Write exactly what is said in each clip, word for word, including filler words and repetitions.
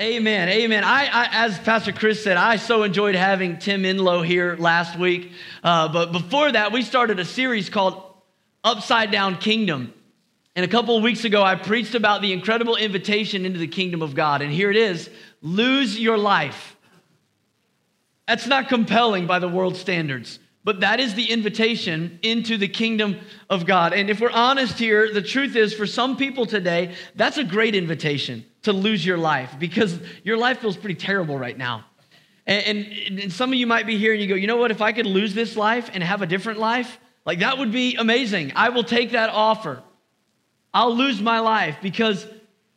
Amen. Amen. I, I, as Pastor Chris said, I so enjoyed having Tim Inlow here last week. Uh, but before that, we started a series called Upside Down Kingdom. And a couple of weeks ago, I preached about the incredible invitation into the kingdom of God. And here it is. Lose your life. That's not compelling by the world's standards, but that is the invitation into the kingdom of God. And if we're honest here, the truth is for some people today, that's a great invitation. To lose your life, because your life feels pretty terrible right now. And, and, and some of you might be here and you go, you know what, if I could lose this life and have a different life, like that would be amazing. I will take that offer. I'll lose my life because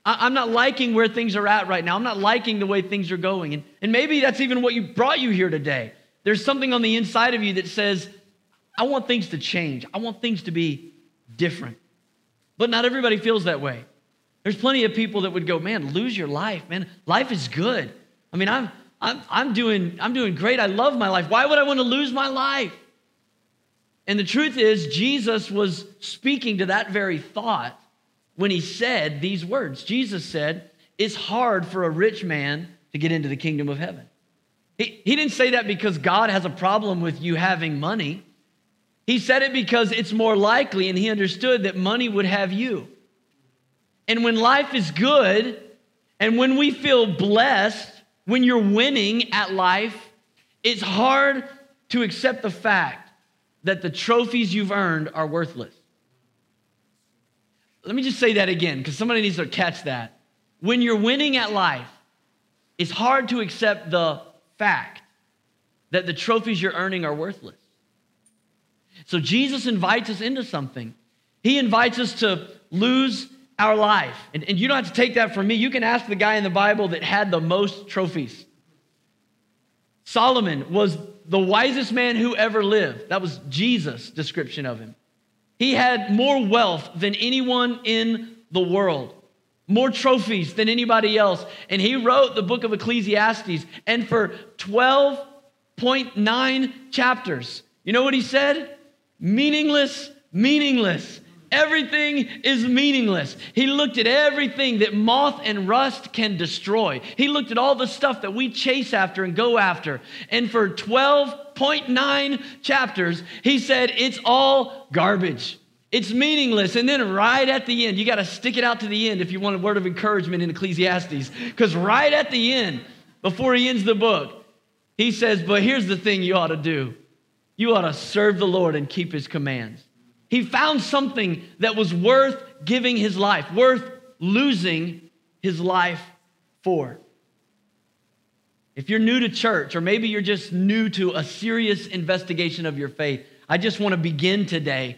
I, I'm not liking where things are at right now. I'm not liking the way things are going. And, and maybe that's even what you brought you here today. There's something on the inside of you that says, I want things to change. I want things to be different. But not everybody feels that way. There's plenty of people that would go, man, lose your life, man. Life is good. I mean, I'm, I'm, I'm, doing, I'm doing great. I love my life. Why would I want to lose my life? And the truth is, Jesus was speaking to that very thought when he said these words. Jesus said, it's hard for a rich man to get into the kingdom of heaven. He, he didn't say that because God has a problem with you having money. He said it because it's more likely, and he understood that money would have you. And when life is good, and when we feel blessed, when you're winning at life, it's hard to accept the fact that the trophies you've earned are worthless. Let me just say that again, because somebody needs to catch that. When you're winning at life, it's hard to accept the fact that the trophies you're earning are worthless. So Jesus invites us into something. He invites us to lose our life. And, and you don't have to take that from me. You can ask the guy in the Bible that had the most trophies. Solomon was the wisest man who ever lived. That was Jesus' description of him. He had more wealth than anyone in the world, more trophies than anybody else. And he wrote the book of Ecclesiastes. And for twelve point nine chapters, you know what he said? Meaningless, meaningless. Everything is meaningless. He looked at everything that moth and rust can destroy. He looked at all the stuff that we chase after and go after. And for twelve point nine chapters, he said, it's all garbage. It's meaningless. And then right at the end, you got to stick it out to the end if you want a word of encouragement in Ecclesiastes. Because right at the end, before he ends the book, he says, but here's the thing you ought to do. You ought to serve the Lord and keep his commands. He found something that was worth giving his life, worth losing his life for. If you're new to church, or maybe you're just new to a serious investigation of your faith, I just want to begin today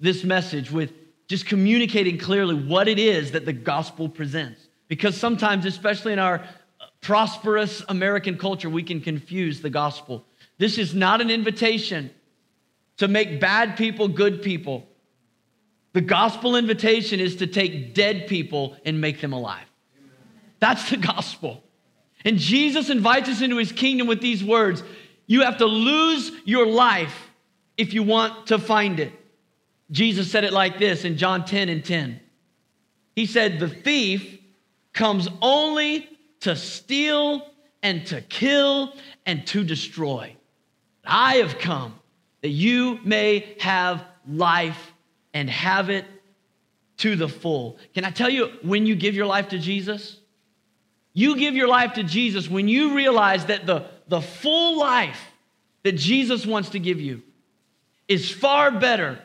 this message with just communicating clearly what it is that the gospel presents. Because sometimes, especially in our prosperous American culture, we can confuse the gospel. This is not an invitation to make bad people good people. The gospel invitation is to take dead people and make them alive. Amen. That's the gospel. And Jesus invites us into his kingdom with these words. You have to lose your life if you want to find it. Jesus said it like this in John ten and ten. He said, the thief comes only to steal and to kill and to destroy. I have come that you may have life and have it to the full. Can I tell you, when you give your life to Jesus? You give your life to Jesus when you realize that the, the full life that Jesus wants to give you is far better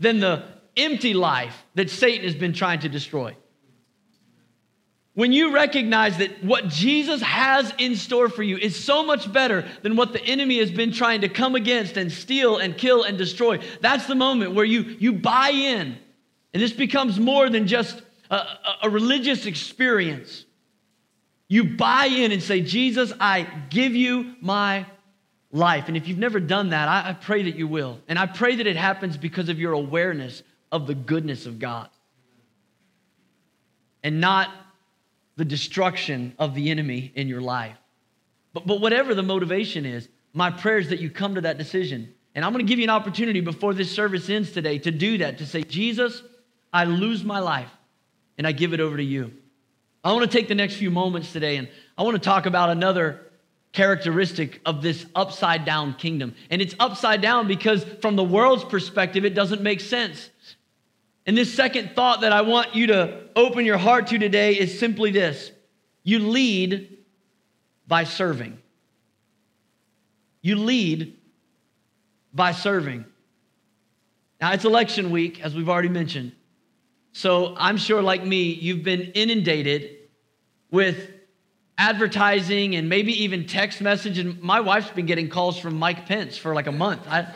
than the empty life that Satan has been trying to destroy. When you recognize that what Jesus has in store for you is so much better than what the enemy has been trying to come against and steal and kill and destroy, that's the moment where you, you buy in. And this becomes more than just a, a religious experience. You buy in and say, Jesus, I give you my life. And if you've never done that, I, I pray that you will. And I pray that it happens because of your awareness of the goodness of God and not the destruction of the enemy in your life. But, but whatever the motivation is, my prayer is that you come to that decision. And I'm going to give you an opportunity before this service ends today to do that, to say, Jesus, I lose my life and I give it over to you. I want to take the next few moments today and I want to talk about another characteristic of this upside down kingdom. And it's upside down because from the world's perspective, it doesn't make sense. And this second thought that I want you to open your heart to today is simply this: you lead by serving. You lead by serving. Now, it's election week, as we've already mentioned. So I'm sure, like me, you've been inundated with advertising and maybe even text message. And my wife's been getting calls from Mike Pence for like a month. I,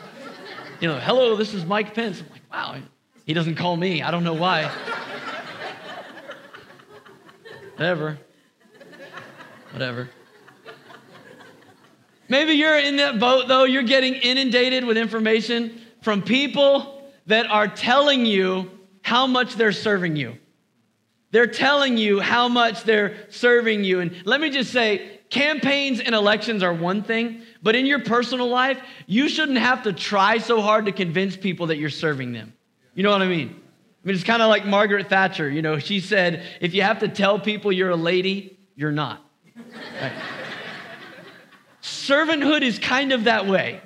you know, hello, this is Mike Pence. I'm like, wow, he doesn't call me. I don't know why. Whatever. Whatever. Maybe you're in that boat, though. You're getting inundated with information from people that are telling you how much they're serving you. They're telling you how much they're serving you. And let me just say, campaigns and elections are one thing, but in your personal life, you shouldn't have to try so hard to convince people that you're serving them. You know what I mean? I mean, it's kind of like Margaret Thatcher. You know, she said, if you have to tell people you're a lady, you're not. Right? Servanthood is kind of that way.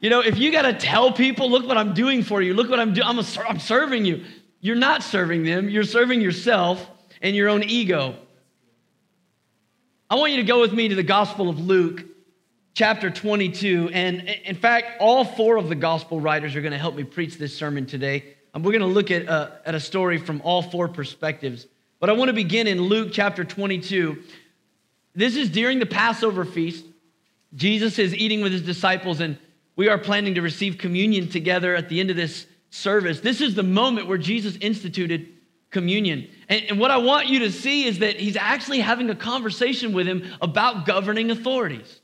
You know, if you got to tell people, look what I'm doing for you, look what I'm doing, I'm, I'm serving you. You're not serving them. You're serving yourself and your own ego. I want you to go with me to the Gospel of Luke, chapter twenty-two. And in fact, all four of the gospel writers are going to help me preach this sermon today. And we're going to look at a, at a story from all four perspectives. But I want to begin in Luke chapter twenty-two. This is during the Passover feast. Jesus is eating with his disciples, and we are planning to receive communion together at the end of this service. This is the moment where Jesus instituted communion. And, and what I want you to see is that he's actually having a conversation with him about governing authorities.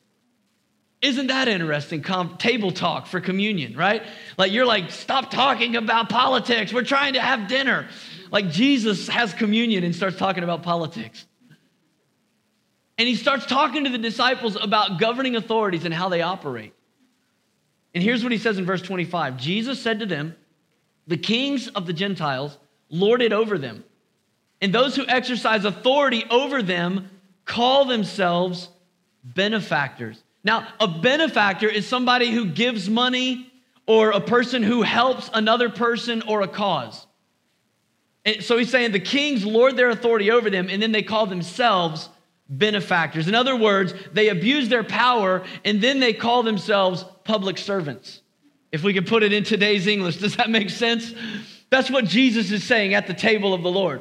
Isn't that interesting? Com- table talk for communion, right? Like you're like, stop talking about politics. We're trying to have dinner. Like Jesus has communion and starts talking about politics. And he starts talking to the disciples about governing authorities and how they operate. And here's what he says in verse twenty-five. Jesus said to them, the kings of the Gentiles lord it over them, and those who exercise authority over them call themselves benefactors. Now, a benefactor is somebody who gives money, or a person who helps another person or a cause. And so he's saying the kings lord their authority over them, and then they call themselves benefactors. In other words, they abuse their power, and then they call themselves public servants. If we could put it in today's English, does that make sense? That's what Jesus is saying at the table of the Lord.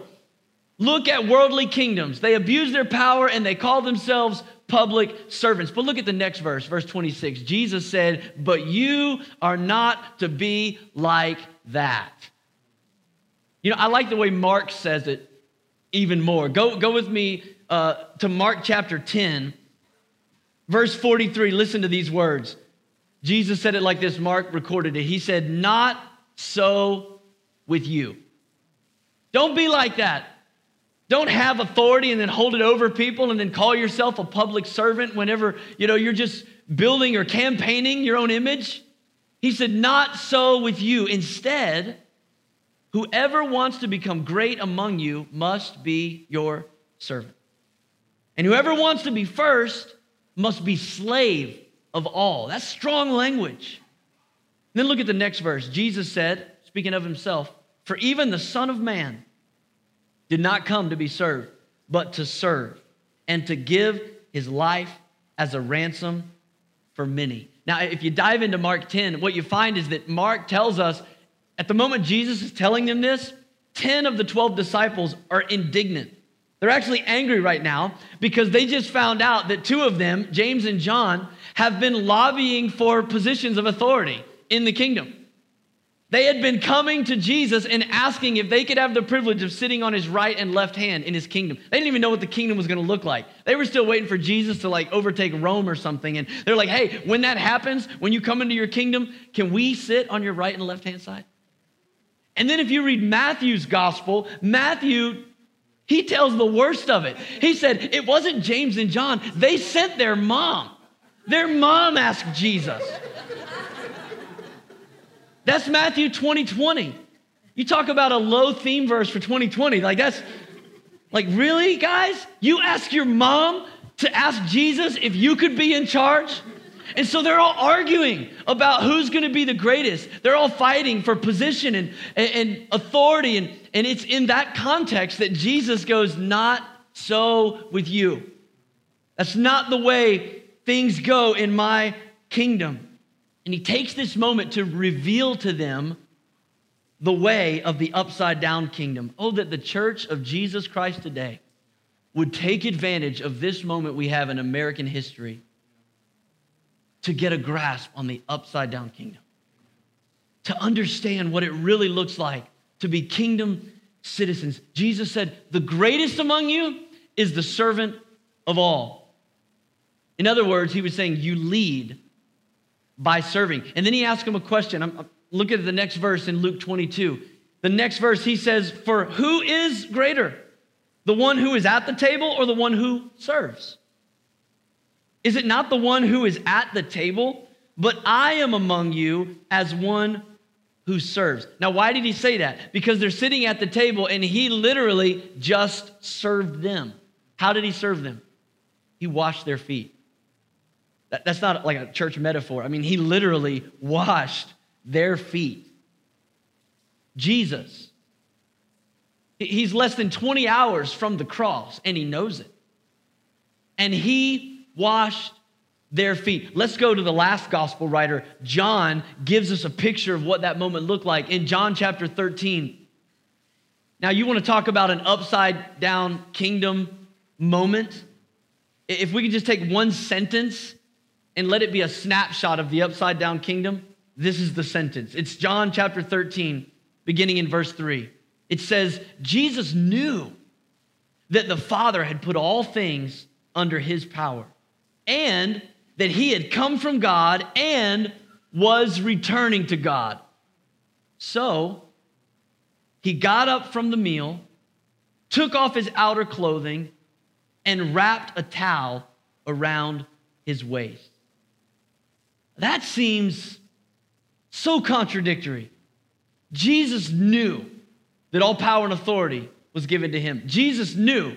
Look at worldly kingdoms. They abuse their power and they call themselves public servants. But look at the next verse, verse twenty-six. Jesus said, but you are not to be like that. You know, I like the way Mark says it even more. Go, go with me uh, to Mark chapter ten, verse forty-three. Listen to these words. Jesus said it like this. Mark recorded it. He said, not so with you. Don't be like that. Don't have authority and then hold it over people and then call yourself a public servant whenever, you know, you're just building or campaigning your own image. He said, not so with you. Instead, whoever wants to become great among you must be your servant. And whoever wants to be first must be slave of all. That's strong language. And then look at the next verse. Jesus said, speaking of himself, for even the Son of Man did not come to be served, but to serve and to give his life as a ransom for many. Now, if you dive into Mark ten, what you find is that Mark tells us at the moment Jesus is telling them this, ten of the twelve disciples are indignant. They're actually angry right now because they just found out that two of them, James and John, have been lobbying for positions of authority in the kingdom. They had been coming to Jesus and asking if they could have the privilege of sitting on his right and left hand in his kingdom. They didn't even know what the kingdom was going to look like. They were still waiting for Jesus to like overtake Rome or something. And they're like, hey, when that happens, when you come into your kingdom, can we sit on your right and left hand side? And then if you read Matthew's gospel, Matthew He tells the worst of it. He said, it wasn't James and John. They sent their mom. Their mom asked Jesus. That's Matthew twenty twenty. You talk about a low theme verse for twenty twenty. Like that's, like really, guys? You ask your mom to ask Jesus if you could be in charge? And so they're all arguing about who's going to be the greatest. They're all fighting for position and, and, and authority. And, and it's in that context that Jesus goes, not so with you. That's not the way things go in my kingdom. And he takes this moment to reveal to them the way of the upside down kingdom. Oh, that the church of Jesus Christ today would take advantage of this moment we have in American history to get a grasp on the upside down kingdom, to understand what it really looks like to be kingdom citizens. Jesus said, the greatest among you is the servant of all. In other words, he was saying, you lead by serving. And then he asked him a question. I'm, I'm, look at the next verse in Luke twenty-two. The next verse, he says, for who is greater, the one who is at the table or the one who serves? Is it not the one who is at the table? But I am among you as one who serves. Now, why did he say that? Because they're sitting at the table and he literally just served them. How did he serve them? He washed their feet. That, that's not like a church metaphor. I mean, he literally washed their feet. Jesus, he's less than twenty hours from the cross and he knows it. And he washed their feet. Let's go to the last gospel writer. John gives us a picture of what that moment looked like in John chapter thirteen. Now, you want to talk about an upside down kingdom moment? If we could just take one sentence and let it be a snapshot of the upside down kingdom, this is the sentence. It's John chapter thirteen, beginning in verse three. It says, Jesus knew that the Father had put all things under his power, and that he had come from God and was returning to God. So he got up from the meal, took off his outer clothing, and wrapped a towel around his waist. That seems so contradictory. Jesus knew that all power and authority was given to him. Jesus knew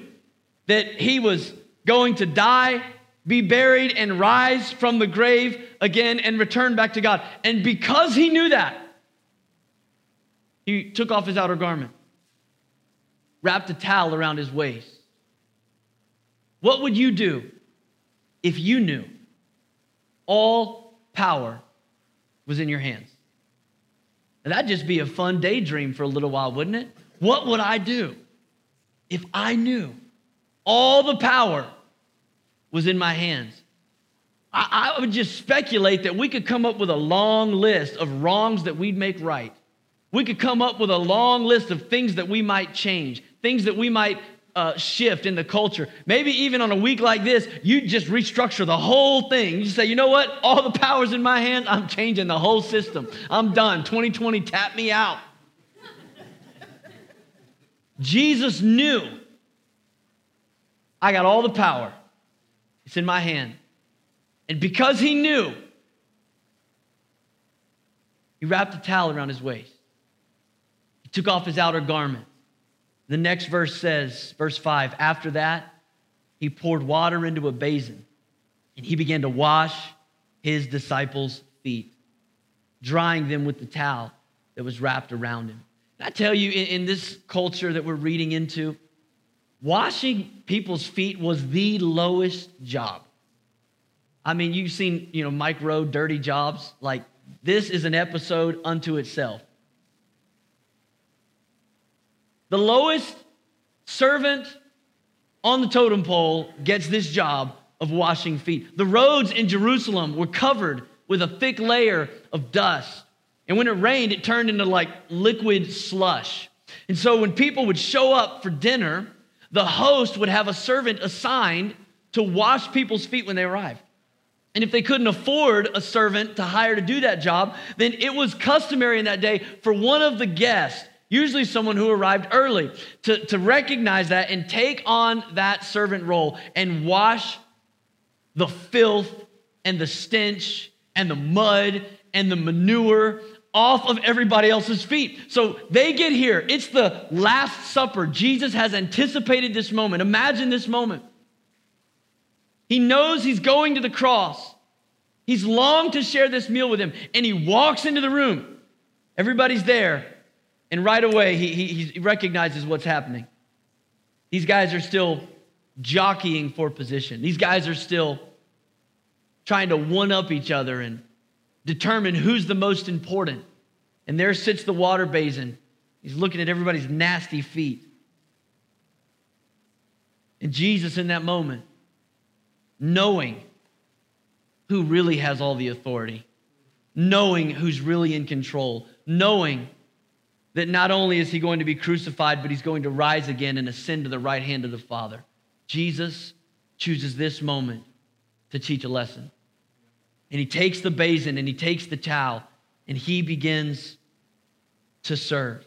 that he was going to die, be buried, and rise from the grave again and return back to God. And because he knew that, he took off his outer garment, wrapped a towel around his waist. What would you do if you knew all power was in your hands? And that'd just be a fun daydream for a little while, wouldn't it? What would I do if I knew all the power was in my hands? I, I would just speculate that we could come up with a long list of wrongs that we'd make right. We could come up with a long list of things that we might change, things that we might uh, shift in the culture. Maybe even on a week like this, you just restructure the whole thing. You just say, you know what? All the power's in my hands. I'm changing the whole system. I'm done. twenty twenty, tap me out. Jesus knew, I got all the power. It's in my hand. And because he knew, he wrapped a towel around his waist. He took off his outer garment. The next verse says, verse five, after that, he poured water into a basin and he began to wash his disciples' feet, drying them with the towel that was wrapped around him. And I tell you, in, in this culture that we're reading into, washing people's feet was the lowest job. I mean, you've seen, you know, Mike Rowe, Dirty Jobs. Like, this is an episode unto itself. The lowest servant on the totem pole gets this job of washing feet. The roads in Jerusalem were covered with a thick layer of dust. And when it rained, it turned into like liquid slush. And so when people would show up for dinner, the host would have a servant assigned to wash people's feet when they arrived. And if they couldn't afford a servant to hire to do that job, then it was customary in that day for one of the guests, usually someone who arrived early, to, to recognize that and take on that servant role and wash the filth and the stench and the mud and the manure off of everybody else's feet. So they get here. It's the Last Supper. Jesus has anticipated this moment. Imagine this moment. He knows he's going to the cross. He's longed to share this meal with him, and he walks into the room. Everybody's there, and right away he, he, he recognizes what's happening. These guys are still jockeying for position. These guys are still trying to one-up each other and determine who's the most important. And there sits the water basin. He's looking at everybody's nasty feet. And Jesus, in that moment, knowing who really has all the authority, knowing who's really in control, knowing that not only is he going to be crucified, but he's going to rise again and ascend to the right hand of the Father. Jesus chooses this moment to teach a lesson. And he takes the basin and he takes the towel and he begins to serve.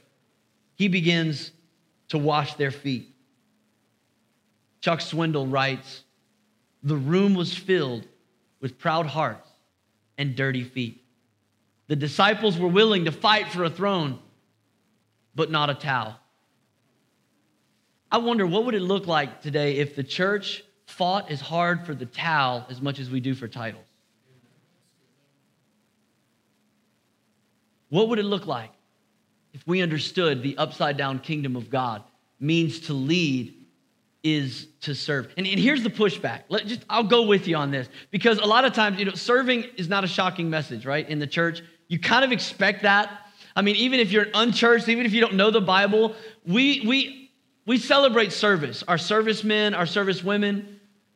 He begins to wash their feet. Chuck Swindoll writes, "The room was filled with proud hearts and dirty feet. The disciples were willing to fight for a throne, but not a towel." I wonder, what would it look like today if the church fought as hard for the towel as much as we do for titles? What would it look like if we understood the upside down kingdom of God means to lead is to serve? And, and here's the pushback. Let just I'll go with you on this, because a lot of times, you know, serving is not a shocking message, right? In the church, you kind of expect that. I mean, even if you're unchurched, even if you don't know the Bible, we we we celebrate service. Our servicemen, our servicewomen,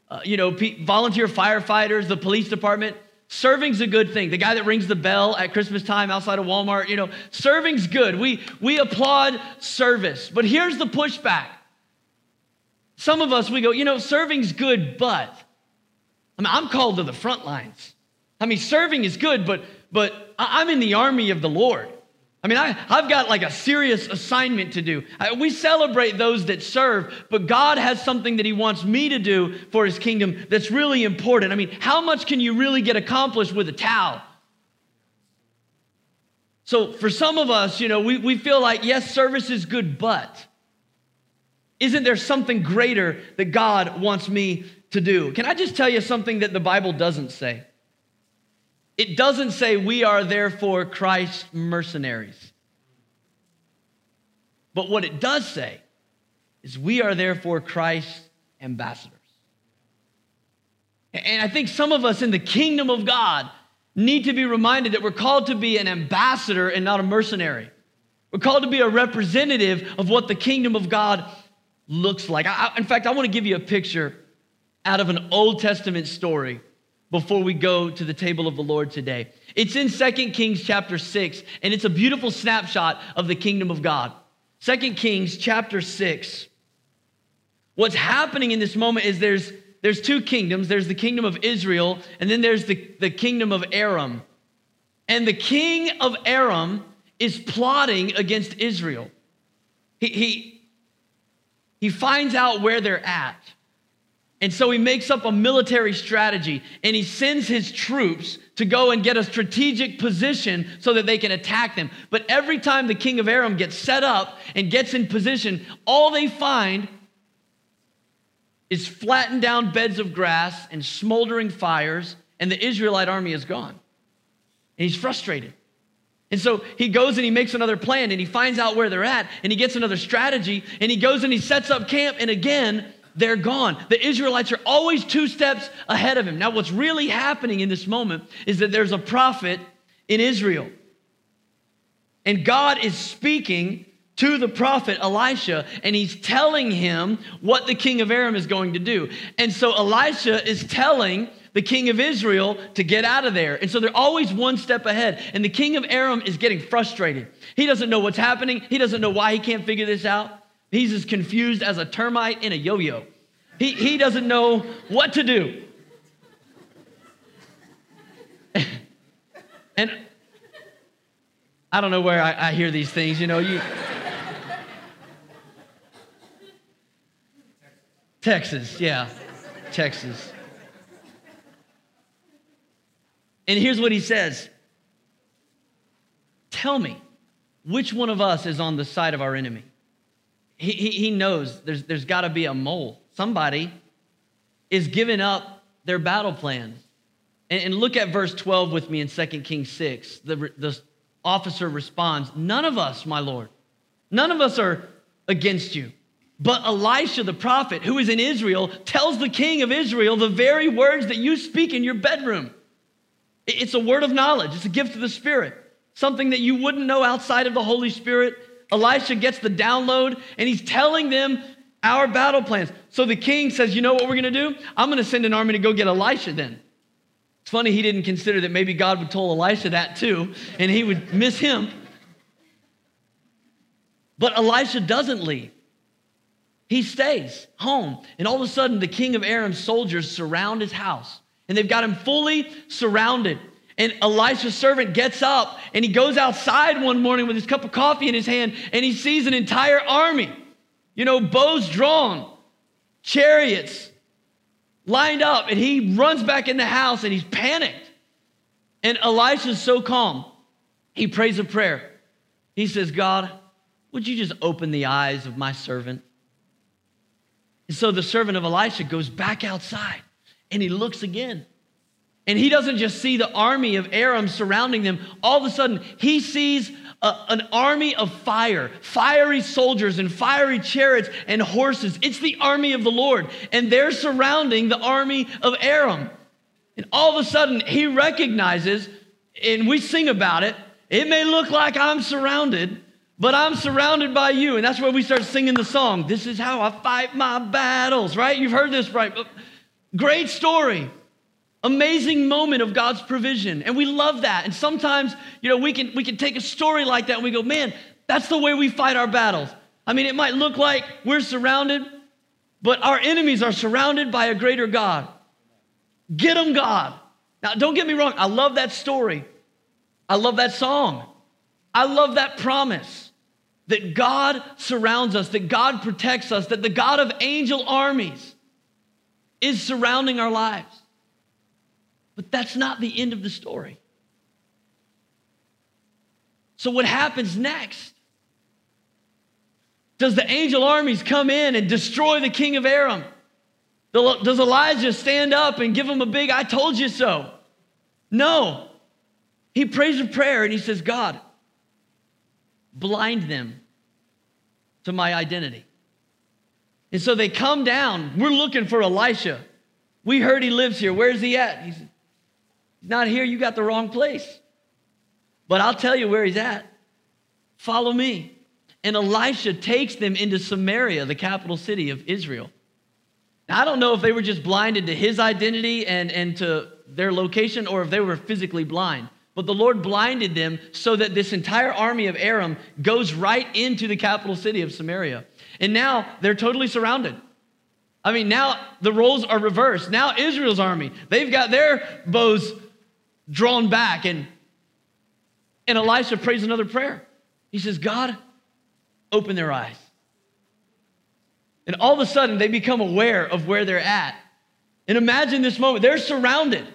uh, you know, pe- volunteer firefighters, the police department. Serving's a good thing. The guy that rings the bell at Christmas time outside of Walmart, you know, serving's good. We we applaud service. But here's the pushback. Some of us, we go, you know, serving's good, but I mean, I'm called to the front lines. I mean, serving is good, but but I'm in the army of the Lord. I mean, I, I've got like a serious assignment to do. I, we celebrate those that serve, but God has something that he wants me to do for his kingdom that's really important. I mean, how much can you really get accomplished with a towel? So for some of us, you know, we, we feel like, yes, service is good, but isn't there something greater that God wants me to do? Can I just tell you something that the Bible doesn't say? It doesn't say we are therefore Christ's mercenaries. But what it does say is we are therefore Christ's ambassadors. And I think some of us in the kingdom of God need to be reminded that we're called to be an ambassador and not a mercenary. We're called to be a representative of what the kingdom of God looks like. I, in fact, I want to give you a picture out of an Old Testament story before we go to the table of the Lord today. It's in Second Kings chapter six, and it's a beautiful snapshot of the kingdom of God. Second Kings chapter six. What's happening in this moment is there's, there's two kingdoms. There's the kingdom of Israel, and then there's the, the kingdom of Aram. And the king of Aram is plotting against Israel. He, he, he finds out where they're at. And so he makes up a military strategy, and he sends his troops to go and get a strategic position so that they can attack them. But every time the king of Aram gets set up and gets in position, all they find is flattened down beds of grass and smoldering fires, and the Israelite army is gone. And he's frustrated. And so he goes and he makes another plan, and he finds out where they're at, and he gets another strategy, and he goes and he sets up camp, and again, they're gone. The Israelites are always two steps ahead of him. Now, what's really happening in this moment is that there's a prophet in Israel, and God is speaking to the prophet Elisha, and he's telling him what the king of Aram is going to do. And so Elisha is telling the king of Israel to get out of there. And so they're always one step ahead. And the king of Aram is getting frustrated. He doesn't know what's happening. He doesn't know why he can't figure this out. He's as confused as a termite in a yo-yo. He, he doesn't know what to do. And I don't know where I, I hear these things, you know. You Texas, yeah, Texas. And here's what he says. Tell me, which one of us is on the side of our enemy? He, he, he knows there's, there's got to be a mole. Somebody is giving up their battle plan. And, and look at verse twelve with me in Second Kings six. The, the officer responds, "None of us, my lord, none of us are against you. But Elisha the prophet, who is in Israel, tells the king of Israel the very words that you speak in your bedroom." It's a word of knowledge. It's a gift of the Spirit, something that you wouldn't know outside of the Holy Spirit. Elisha gets the download, and he's telling them our battle plans. So the king says, "You know what we're going to do? I'm going to send an army to go get Elisha then." It's funny he didn't consider that maybe God would tell Elisha that too, and he would miss him. But Elisha doesn't leave. He stays home. And all of a sudden, the king of Aram's soldiers surround his house. And they've got him fully surrounded. And Elisha's servant gets up, and he goes outside one morning with his cup of coffee in his hand, and he sees an entire army. You know, bows drawn, chariots lined up. And he runs back in the house, and he's panicked. And Elisha's so calm, he prays a prayer. He says, "God, would you just open the eyes of my servant?" And so the servant of Elisha goes back outside, and he looks again. And he doesn't just see the army of Aram surrounding them. All of a sudden, he sees a, an army of fire, fiery soldiers and fiery chariots and horses. It's the army of the Lord, and they're surrounding the army of Aram. And all of a sudden, he recognizes, and we sing about it, "It may look like I'm surrounded, but I'm surrounded by you." And that's where we start singing the song, "This is how I fight my battles," right? You've heard this, right? Great story, amazing moment of God's provision. And we love that. And sometimes, you know, we can, we can take a story like that and we go, man, that's the way we fight our battles. I mean, it might look like we're surrounded, but our enemies are surrounded by a greater God. Get them, God. Now, don't get me wrong. I love that story. I love that song. I love that promise. That God surrounds us, that God protects us, that the God of angel armies is surrounding our lives. But that's not the end of the story. So what happens next? Does the angel armies come in and destroy the king of Aram? Does Elijah stand up and give him a big, "I told you so"? No. He prays a prayer and he says, "God, blind them to my identity." And so they come down. We're looking for Elisha. We heard he lives here. Where's he at? He's, he's not here. You got the wrong place. But I'll tell you where he's at. Follow me. And Elisha takes them into Samaria, the capital city of Israel. Now, I don't know if they were just blinded to his identity and, and to their location, or if they were physically blind. But the Lord blinded them so that this entire army of Aram goes right into the capital city of Samaria. And now they're totally surrounded. I mean, now the roles are reversed. Now Israel's army, they've got their bows drawn back. And, and Elisha prays another prayer. He says, "God, open their eyes." And all of a sudden, they become aware of where they're at. And imagine this moment. They're surrounded.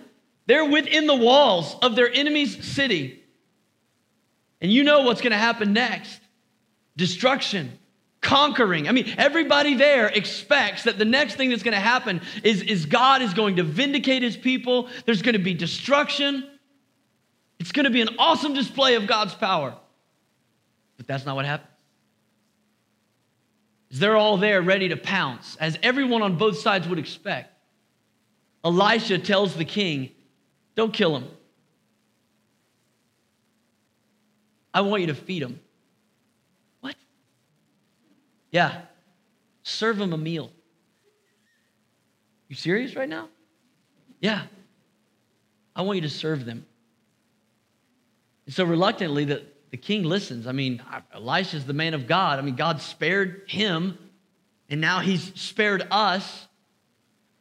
They're within the walls of their enemy's city. And you know what's going to happen next. Destruction, conquering. I mean, everybody there expects that the next thing that's going to happen is, is God is going to vindicate his people. There's going to be destruction. It's going to be an awesome display of God's power. But that's not what happens. They're all there ready to pounce, as everyone on both sides would expect. Elisha tells the king, "Don't kill him. I want you to feed him." What? Yeah. Serve him a meal. You serious right now? Yeah. I want you to serve them. And so reluctantly, the, the king listens. I mean, Elisha's the man of God. I mean, God spared him, and now he's spared us.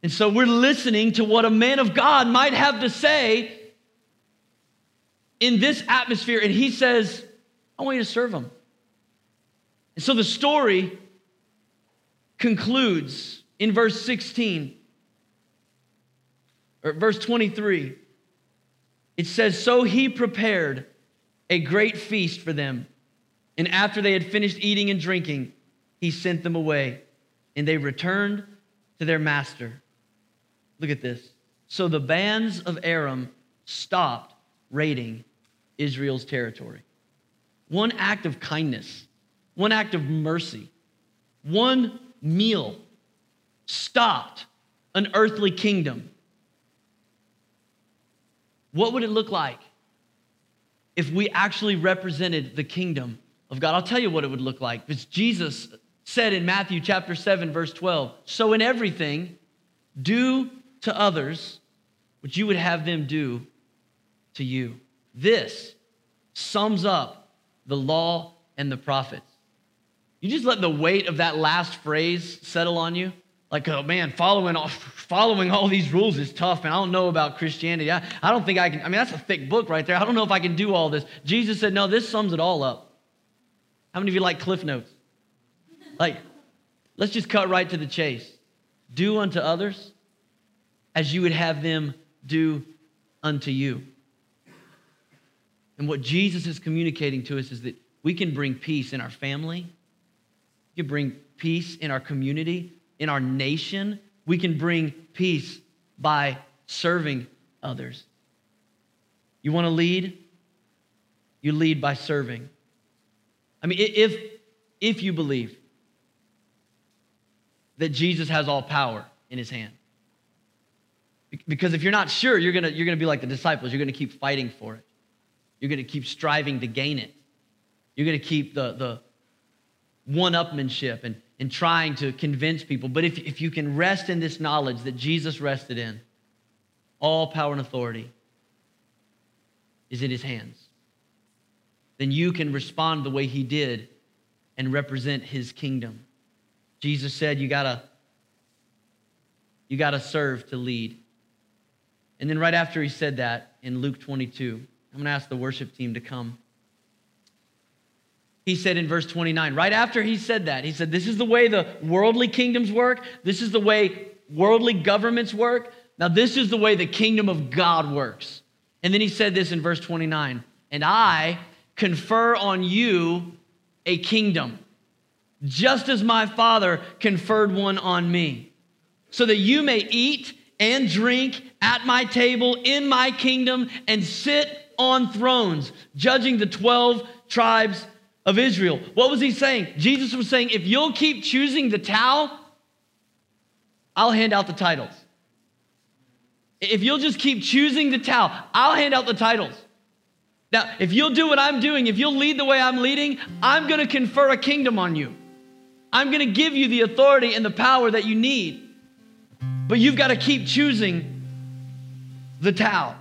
And so we're listening to what a man of God might have to say in this atmosphere. And he says, "I want you to serve him." And so the story concludes in verse sixteen, or verse twenty-three. It says, "So he prepared a great feast for them. And after they had finished eating and drinking, he sent them away. And they returned to their master." Look at this. So the bands of Aram stopped raiding Israel's territory. One act of kindness, one act of mercy, one meal stopped an earthly kingdom. What would it look like if we actually represented the kingdom of God? I'll tell you what it would look like. Because Jesus said in Matthew chapter seven, verse twelve, so in everything, do to others what you would have them do to you. This sums up the law and the prophets. You just let the weight of that last phrase settle on you. Like, oh man, following all, following all these rules is tough, and I don't know about Christianity. I, I don't think I can, I mean, that's a thick book right there. I don't know if I can do all this. Jesus said, no, this sums it all up. How many of you like Cliff Notes? Like, let's just cut right to the chase. Do unto others as you would have them do unto you. And what Jesus is communicating to us is that we can bring peace in our family. We can bring peace in our community, in our nation. We can bring peace by serving others. You want to lead? You lead by serving. I mean, if, if you believe that Jesus has all power in his hand. Because if you're not sure, you're going to, you're going to be like the disciples. You're going to keep fighting for it. You're going to keep striving to gain it. You're going to keep the, the one-upmanship and, and trying to convince people. But if, if you can rest in this knowledge that Jesus rested in, all power and authority is in his hands, then you can respond the way he did and represent his kingdom. Jesus said you gotta, you gotta serve to lead. And then right after he said that in Luke twenty-two, I'm going to ask the worship team to come. He said in verse twenty-nine, right after he said that, he said, this is the way the worldly kingdoms work. This is the way worldly governments work. Now this is the way the kingdom of God works. And then he said this in verse twenty-nine, and I confer on you a kingdom, just as my Father conferred one on me, so that you may eat and drink at my table in my kingdom and sit on thrones, judging the twelve tribes of Israel. What was he saying? Jesus was saying, if you'll keep choosing the towel, I'll hand out the titles. If you'll just keep choosing the towel, I'll hand out the titles. Now, if you'll do what I'm doing, if you'll lead the way I'm leading, I'm going to confer a kingdom on you. I'm going to give you the authority and the power that you need. But you've got to keep choosing the towel.